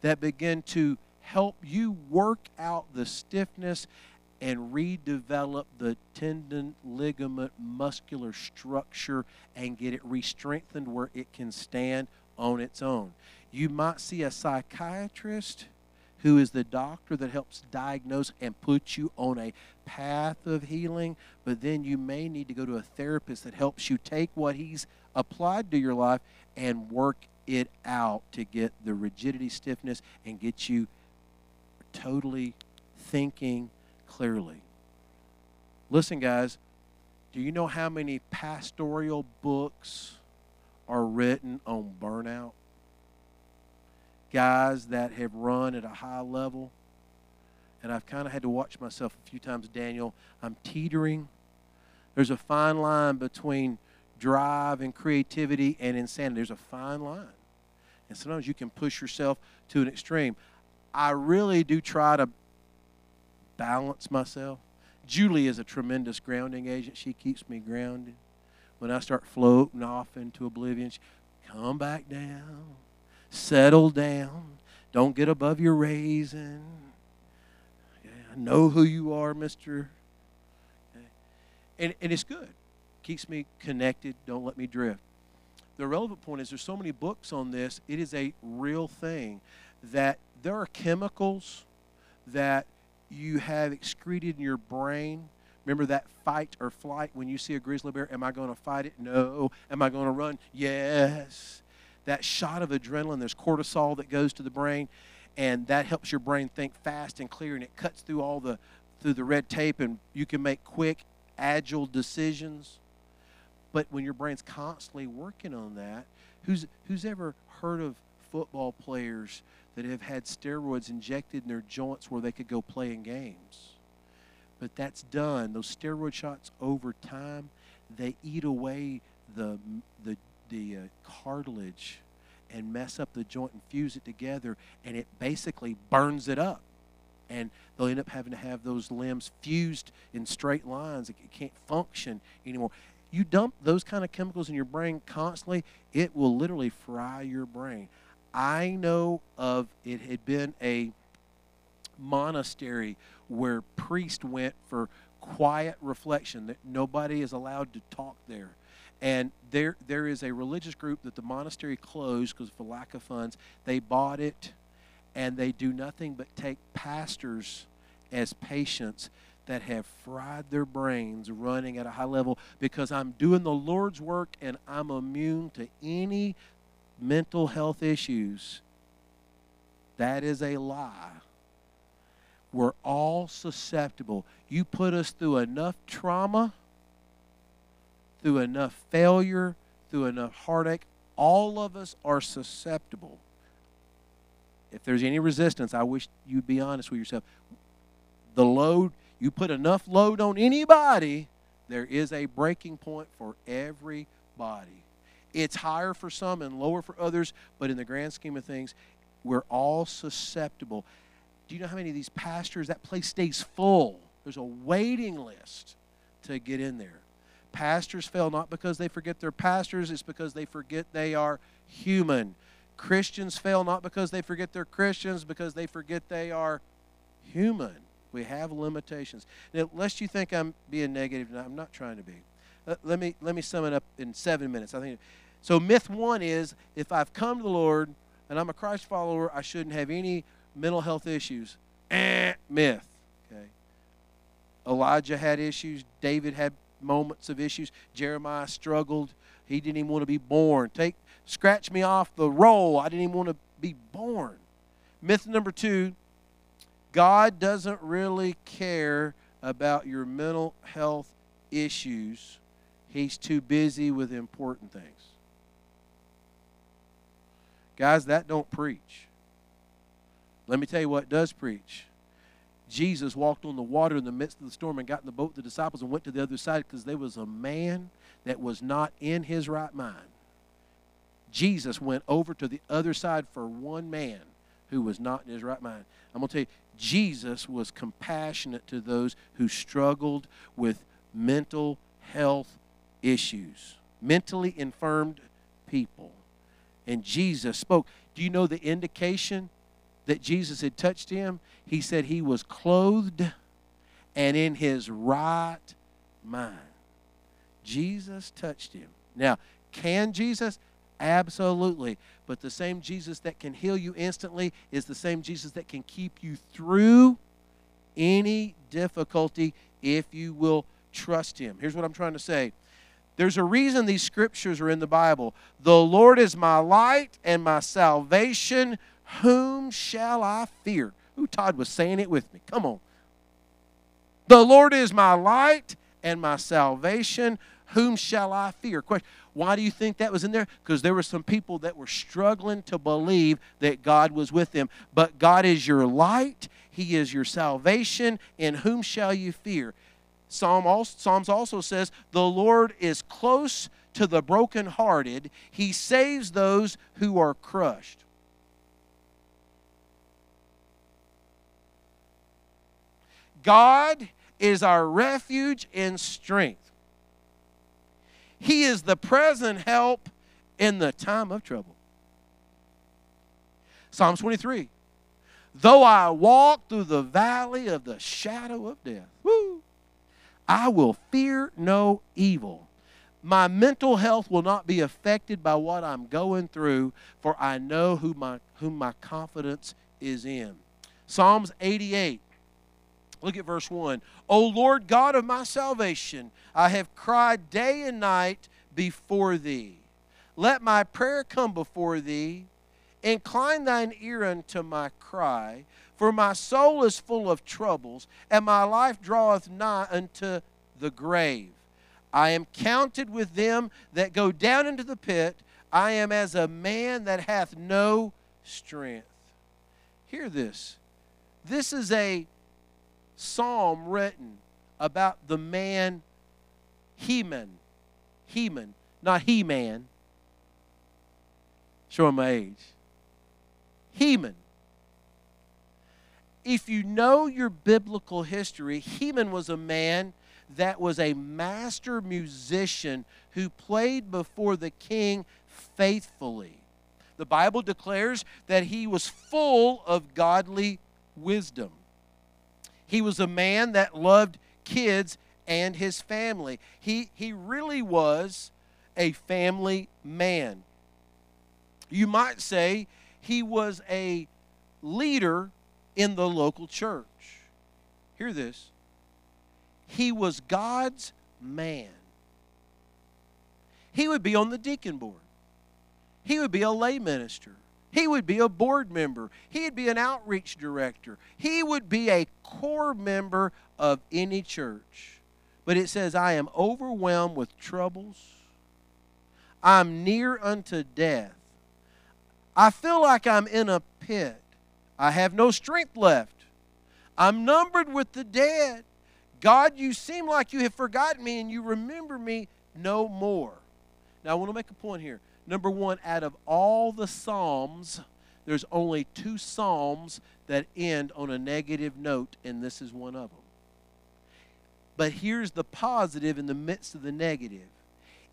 that begin to help you work out the stiffness and redevelop the tendon, ligament, muscular structure and get it re-strengthened where it can stand on its own. You might see a psychiatrist who is the doctor that helps diagnose and put you on a path of healing, but then you may need to go to a therapist that helps you take what he's applied to your life and work it out to get the rigidity, stiffness, and get you totally thinking clearly. Listen, guys, do you know how many pastoral books are written on burnout? Guys that have run at a high level, and I've kind of had to watch myself a few times, Daniel, I'm teetering. There's a fine line between drive and creativity and insanity. There's a fine line. And sometimes you can push yourself to an extreme. I really do try to balance myself. Julie is a tremendous grounding agent. She keeps me grounded. When I start floating off into oblivion, she, come back down. Settle down. Don't get above your raisin. Okay, I know who you are, mister. Okay. And, and it's good. Keeps me connected. Don't let me drift. The relevant point is there's so many books on this. It is a real thing that there are chemicals that you have excreted in your brain. Remember that fight or flight when you see a grizzly bear? Am I going to fight it? No. Am I going to run? Yes. That shot of adrenaline, there's cortisol that goes to the brain, and that helps your brain think fast and clear, and it cuts through all the through the red tape, and you can make quick, agile decisions. But when your brain's constantly working on that, who's who's ever heard of football players that have had steroids injected in their joints where they could go play in games? But that's done. Those steroid shots over time, they eat away the the the uh, cartilage and mess up the joint and fuse it together, and it basically burns it up, and they'll end up having to have those limbs fused in straight lines. It can't function anymore. You dump those kind of chemicals in your brain constantly, it will literally fry your brain. I know of, it had been a monastery where priests went for quiet reflection, that nobody is allowed to talk there. And there, there is a religious group that the monastery closed because of lack of funds. They bought it, and they do nothing but take pastors as patients that have fried their brains running at a high level because I'm doing the Lord's work and I'm immune to any mental health issues. That is a lie. We're all susceptible. You put us through enough trauma, through enough failure, through enough heartache. All of us are susceptible. If there's any resistance, I wish you'd be honest with yourself. The load, you put enough load on anybody, there is a breaking point for everybody. It's higher for some and lower for others, but in the grand scheme of things, we're all susceptible. Do you know how many of these pastors, that place stays full? There's a waiting list to get in there. Pastors fail not because they forget they're pastors, it's because they forget they are human. Christians fail not because they forget they're Christians, because they forget they are human. We have limitations. Now, lest you think I'm being negative tonight, I'm not trying to be. Let me, let me sum it up in seven minutes. I think so. Myth one is, if I've come to the Lord and I'm a Christ follower, I shouldn't have any mental health issues. Eh, myth. Okay. Elijah had issues. David had moments of issues. Jeremiah struggled. He didn't even want to be born. Take, scratch me off the roll. I didn't even want to be born. Myth number two, God doesn't really care about your mental health issues. He's too busy with important things. Guys, that don't preach. Let me tell you what does preach. Jesus walked on the water in the midst of the storm and got in the boat with the disciples and went to the other side because there was a man that was not in his right mind. Jesus went over to the other side for one man who was not in his right mind. I'm going to tell you, Jesus was compassionate to those who struggled with mental health issues, mentally infirmed people. And Jesus spoke. Do you know the indication that Jesus had touched him? He said he was clothed and in his right mind. Jesus touched him. Now, can Jesus? Absolutely. But the same Jesus that can heal you instantly is the same Jesus that can keep you through any difficulty if you will trust him. Here's what I'm trying to say. There's a reason these scriptures are in the Bible. The Lord is my light and my salvation. Whom shall I fear? Ooh, Todd was saying it with me. Come on. The Lord is my light and my salvation. Whom shall I fear? Question. Why do you think that was in there? Because there were some people that were struggling to believe that God was with them. But God is your light. He is your salvation. And whom shall you fear? Psalm also, Psalms also says, the Lord is close to the brokenhearted. He saves those who are crushed. God is our refuge and strength. He is the present help in the time of trouble. Psalm twenty-three. Though I walk through the valley of the shadow of death, woo, I will fear no evil. My mental health will not be affected by what I'm going through, for I know who my, whom my confidence is in. Psalms eighty-eight. Look at verse one. O Lord God of my salvation, I have cried day and night before thee. Let my prayer come before thee. Incline thine ear unto my cry, for my soul is full of troubles, and my life draweth nigh unto the grave. I am counted with them that go down into the pit. I am as a man that hath no strength. Hear this. This is a psalm written about the man Heman. Heman, not He-Man. Showing my age. Heman. If you know your biblical history, Heman was a man that was a master musician who played before the king faithfully. The Bible declares that he was full of godly wisdom. He was a man that loved kids and his family. He, he really was a family man. You might say he was a leader in the local church. Hear this. He was God's man. He would be on the deacon board. He would be a lay minister. He would be a board member. He'd be an outreach director. He would be a core member of any church. But it says, I am overwhelmed with troubles. I'm near unto death. I feel like I'm in a pit. I have no strength left. I'm numbered with the dead. God, you seem like you have forgotten me and you remember me no more. Now, I want to make a point here. Number one, out of all the Psalms, there's only two Psalms that end on a negative note, and this is one of them. But here's the positive in the midst of the negative,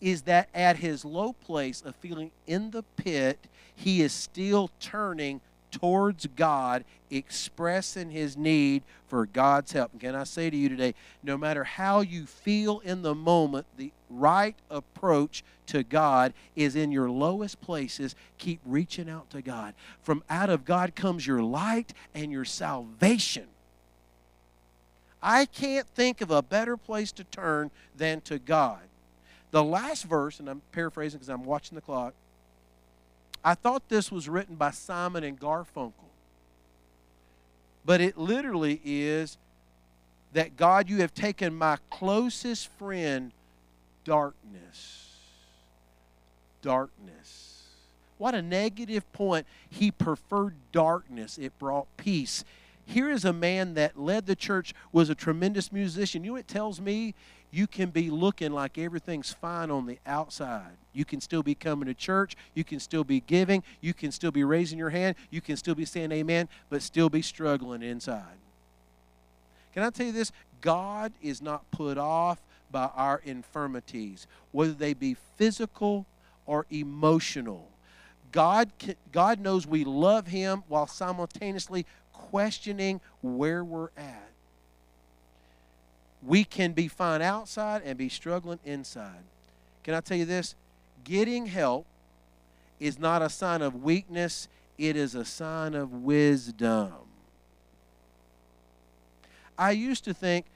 is that at his low place of feeling in the pit, he is still turning towards God, expressing his need for God's help. And can I say to you today, no matter how you feel in the moment, the right approach to God is in your lowest places, keep reaching out to God. From out of God comes your light and your salvation. I can't think of a better place to turn than to God. The last verse, and I'm paraphrasing because I'm watching the clock, I thought this was written by Simon and Garfunkel. But it literally is that, God, you have taken my closest friend, darkness. Darkness. What a negative point. He preferred darkness. It brought peace. Here is a man that led the church, was a tremendous musician. You know what it tells me? You can be looking like everything's fine on the outside. You can still be coming to church. You can still be giving. You can still be raising your hand. You can still be saying amen, but still be struggling inside. Can I tell you this? God is not put off by our infirmities, whether they be physical or emotional. God, God knows we love him while simultaneously questioning where we're at. We can be fine outside and be struggling inside. Can I tell you this? Getting help is not a sign of weakness. It is a sign of wisdom. I used to think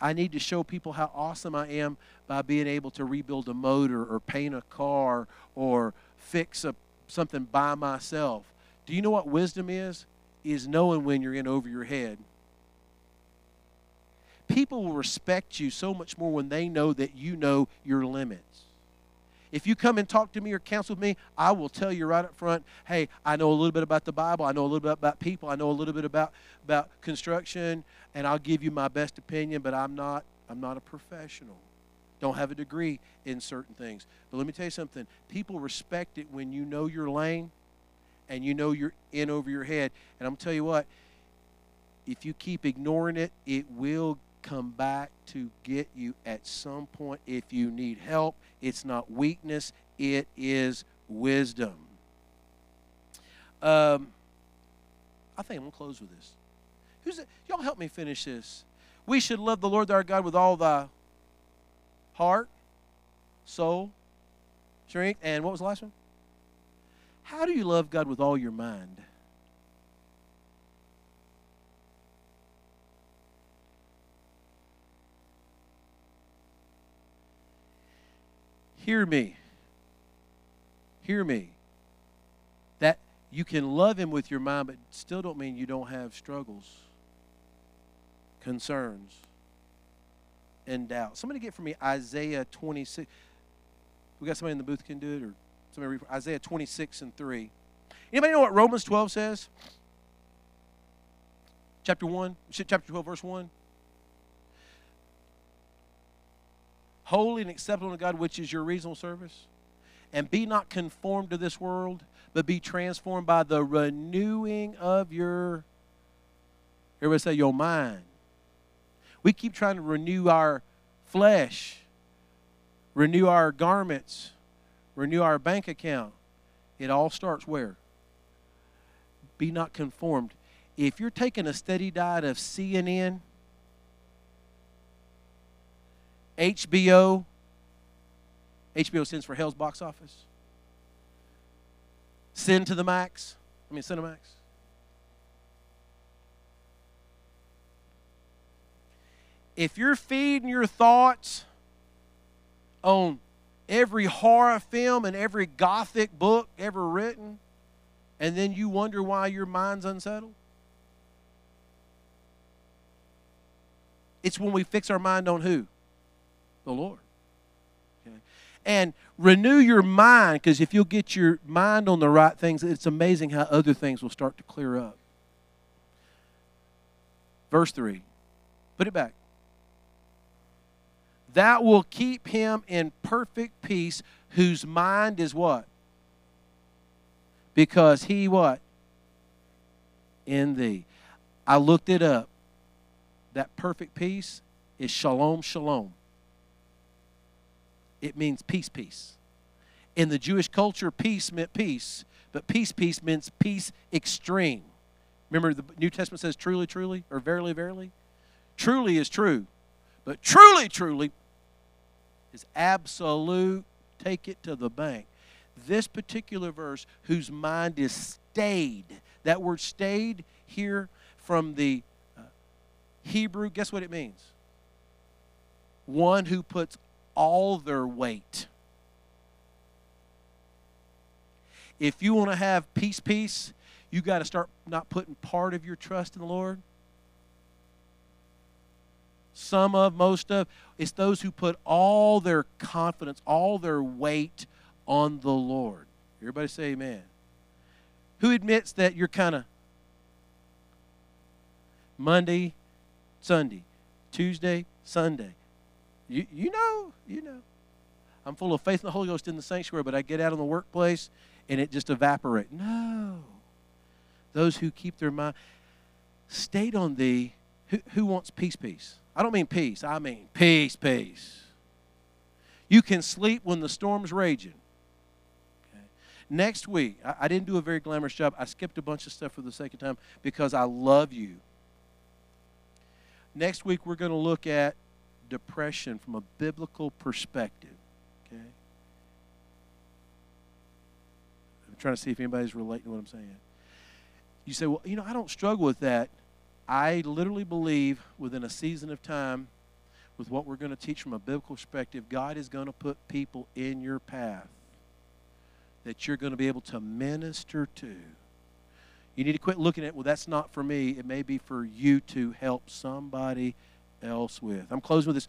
I need to show people how awesome I am by being able to rebuild a motor or paint a car or fix a, something by myself. Do you know what wisdom is? Is knowing when you're in over your head. People will respect you so much more when they know that you know your limits. If you come and talk to me or counsel with me, I will tell you right up front, hey, I know a little bit about the Bible, I know a little bit about people, I know a little bit about, about construction, and I'll give you my best opinion, but I'm not, I'm not a professional. Don't have a degree in certain things. But let me tell you something, people respect it when you know your lane and you know you're in over your head. And I'm going to tell you what, if you keep ignoring it, it will come back to get you at some point. If you need help, it's not weakness, it is wisdom. Um, I think I'm going to close with this. Who's it? Y'all help me finish this. We should love the Lord our God with all thy heart, soul, strength, and what was the last one? How do you love God with all your mind? Hear me. Hear me. That you can love him with your mind, but still don't mean you don't have struggles, concerns, and doubts. Somebody get for me Isaiah twenty-six. We got somebody in the booth can do it, or somebody read Isaiah twenty-six and three. Anybody know what Romans twelve says? Chapter one, chapter twelve, verse one. Holy and acceptable to God, which is your reasonable service. And be not conformed to this world, but be transformed by the renewing of your, everybody say, your mind. We keep trying to renew our flesh, renew our garments, renew our bank account. It all starts where? Be not conformed. If you're taking a steady diet of C N N, H B O, H B O sends for Hell's Box Office. Send to the Max, I mean Cinemax. if you're feeding your thoughts on every horror film and every gothic book ever written, and then you wonder why your mind's unsettled, it's when we fix our mind on who? The Lord. Okay. And renew your mind, because if you'll get your mind on the right things, it's amazing how other things will start to clear up. Verse three. Put it back. That will keep him in perfect peace, whose mind is what? Because he what? In thee. I looked it up. That perfect peace is shalom, shalom. It means peace, peace. In the Jewish culture, peace meant peace, but peace, peace means peace extreme. Remember, the New Testament says truly, truly, or verily, verily. Truly is true, but truly, truly is absolute. Take it to the bank. This particular verse, whose mind is stayed. That word stayed here from the Hebrew, guess what it means? One who puts all their weight. If you want to have peace, peace, you got to start not putting part of your trust in the Lord. Some of, most of, it's those who put all their confidence, all their weight on the Lord. Everybody say amen. Who admits that you're kind of Monday, Sunday, Tuesday, Sunday. You, you know, you know. I'm full of faith in the Holy Ghost in the sanctuary, but I get out in the workplace and it just evaporates. No. Those who keep their mind stayed on thee. Who, who wants peace, peace? I don't mean peace. I mean peace, peace. You can sleep when the storm's raging. Okay. Next week, I, I didn't do a very glamorous job. I skipped a bunch of stuff for the sake of time because I love you. Next week, we're going to look at depression from a biblical perspective. Okay? I'm trying to see if anybody's relating to what I'm saying. You say, well, you know, I don't struggle with that. I literally believe within a season of time, with what we're going to teach from a biblical perspective, God is going to put people in your path that you're going to be able to minister to. You need to quit looking at, well, that's not for me. It may be for you to help somebody else with. I'm closing with this.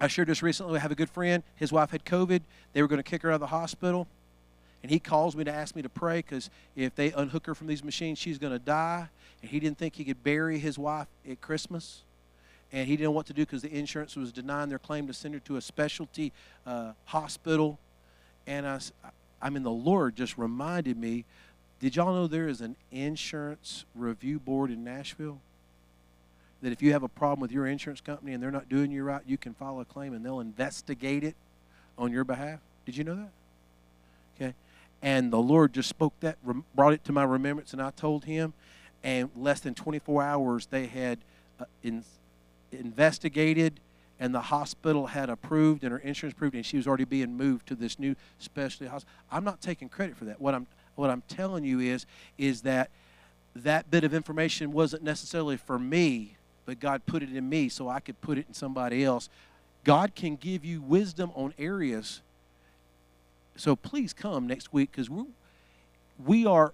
I shared this recently. I have a good friend. His wife had COVID. They were going to kick her out of the hospital. And he calls me to ask me to pray because if they unhook her from these machines, she's going to die. And he didn't think he could bury his wife at Christmas. And he didn't know what to do because the insurance was denying their claim to send her to a specialty uh, hospital. And I, I mean, the Lord just reminded me, did y'all know there is an insurance review board in Nashville? That if you have a problem with your insurance company and they're not doing you right, you can file a claim and they'll investigate it on your behalf. Did you know that? Okay. And the Lord just spoke that, brought it to my remembrance, and I told him. And less than twenty-four hours, they had uh, in, investigated, and the hospital had approved, and her insurance approved, and she was already being moved to this new specialty hospital. I'm not taking credit for that. What I'm What I'm telling you is, is that that bit of information wasn't necessarily for me, but God put it in me so I could put it in somebody else. God can give you wisdom on areas. So please come next week because we we are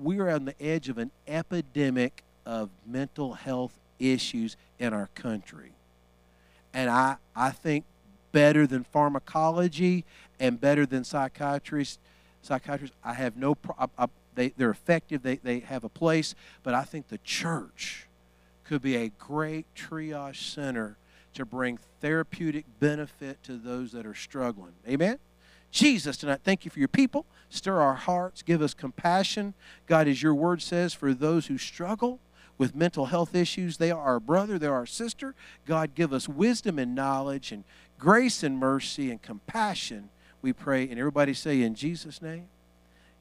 we are on the edge of an epidemic of mental health issues in our country, and I I think better than pharmacology and better than psychiatrists. Psychiatrists, I have no pro I, I, they, they're effective, they, they have a place, but I think the church could be a great triage center to bring therapeutic benefit to those that are struggling. Amen? Jesus, tonight, thank you for your people. Stir our hearts, give us compassion. God, as your word says, for those who struggle with mental health issues, they are our brother, they are our sister. God, give us wisdom and knowledge and grace and mercy and compassion. We pray, and everybody say in Jesus' name,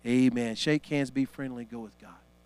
amen. Shake hands, be friendly, go with God.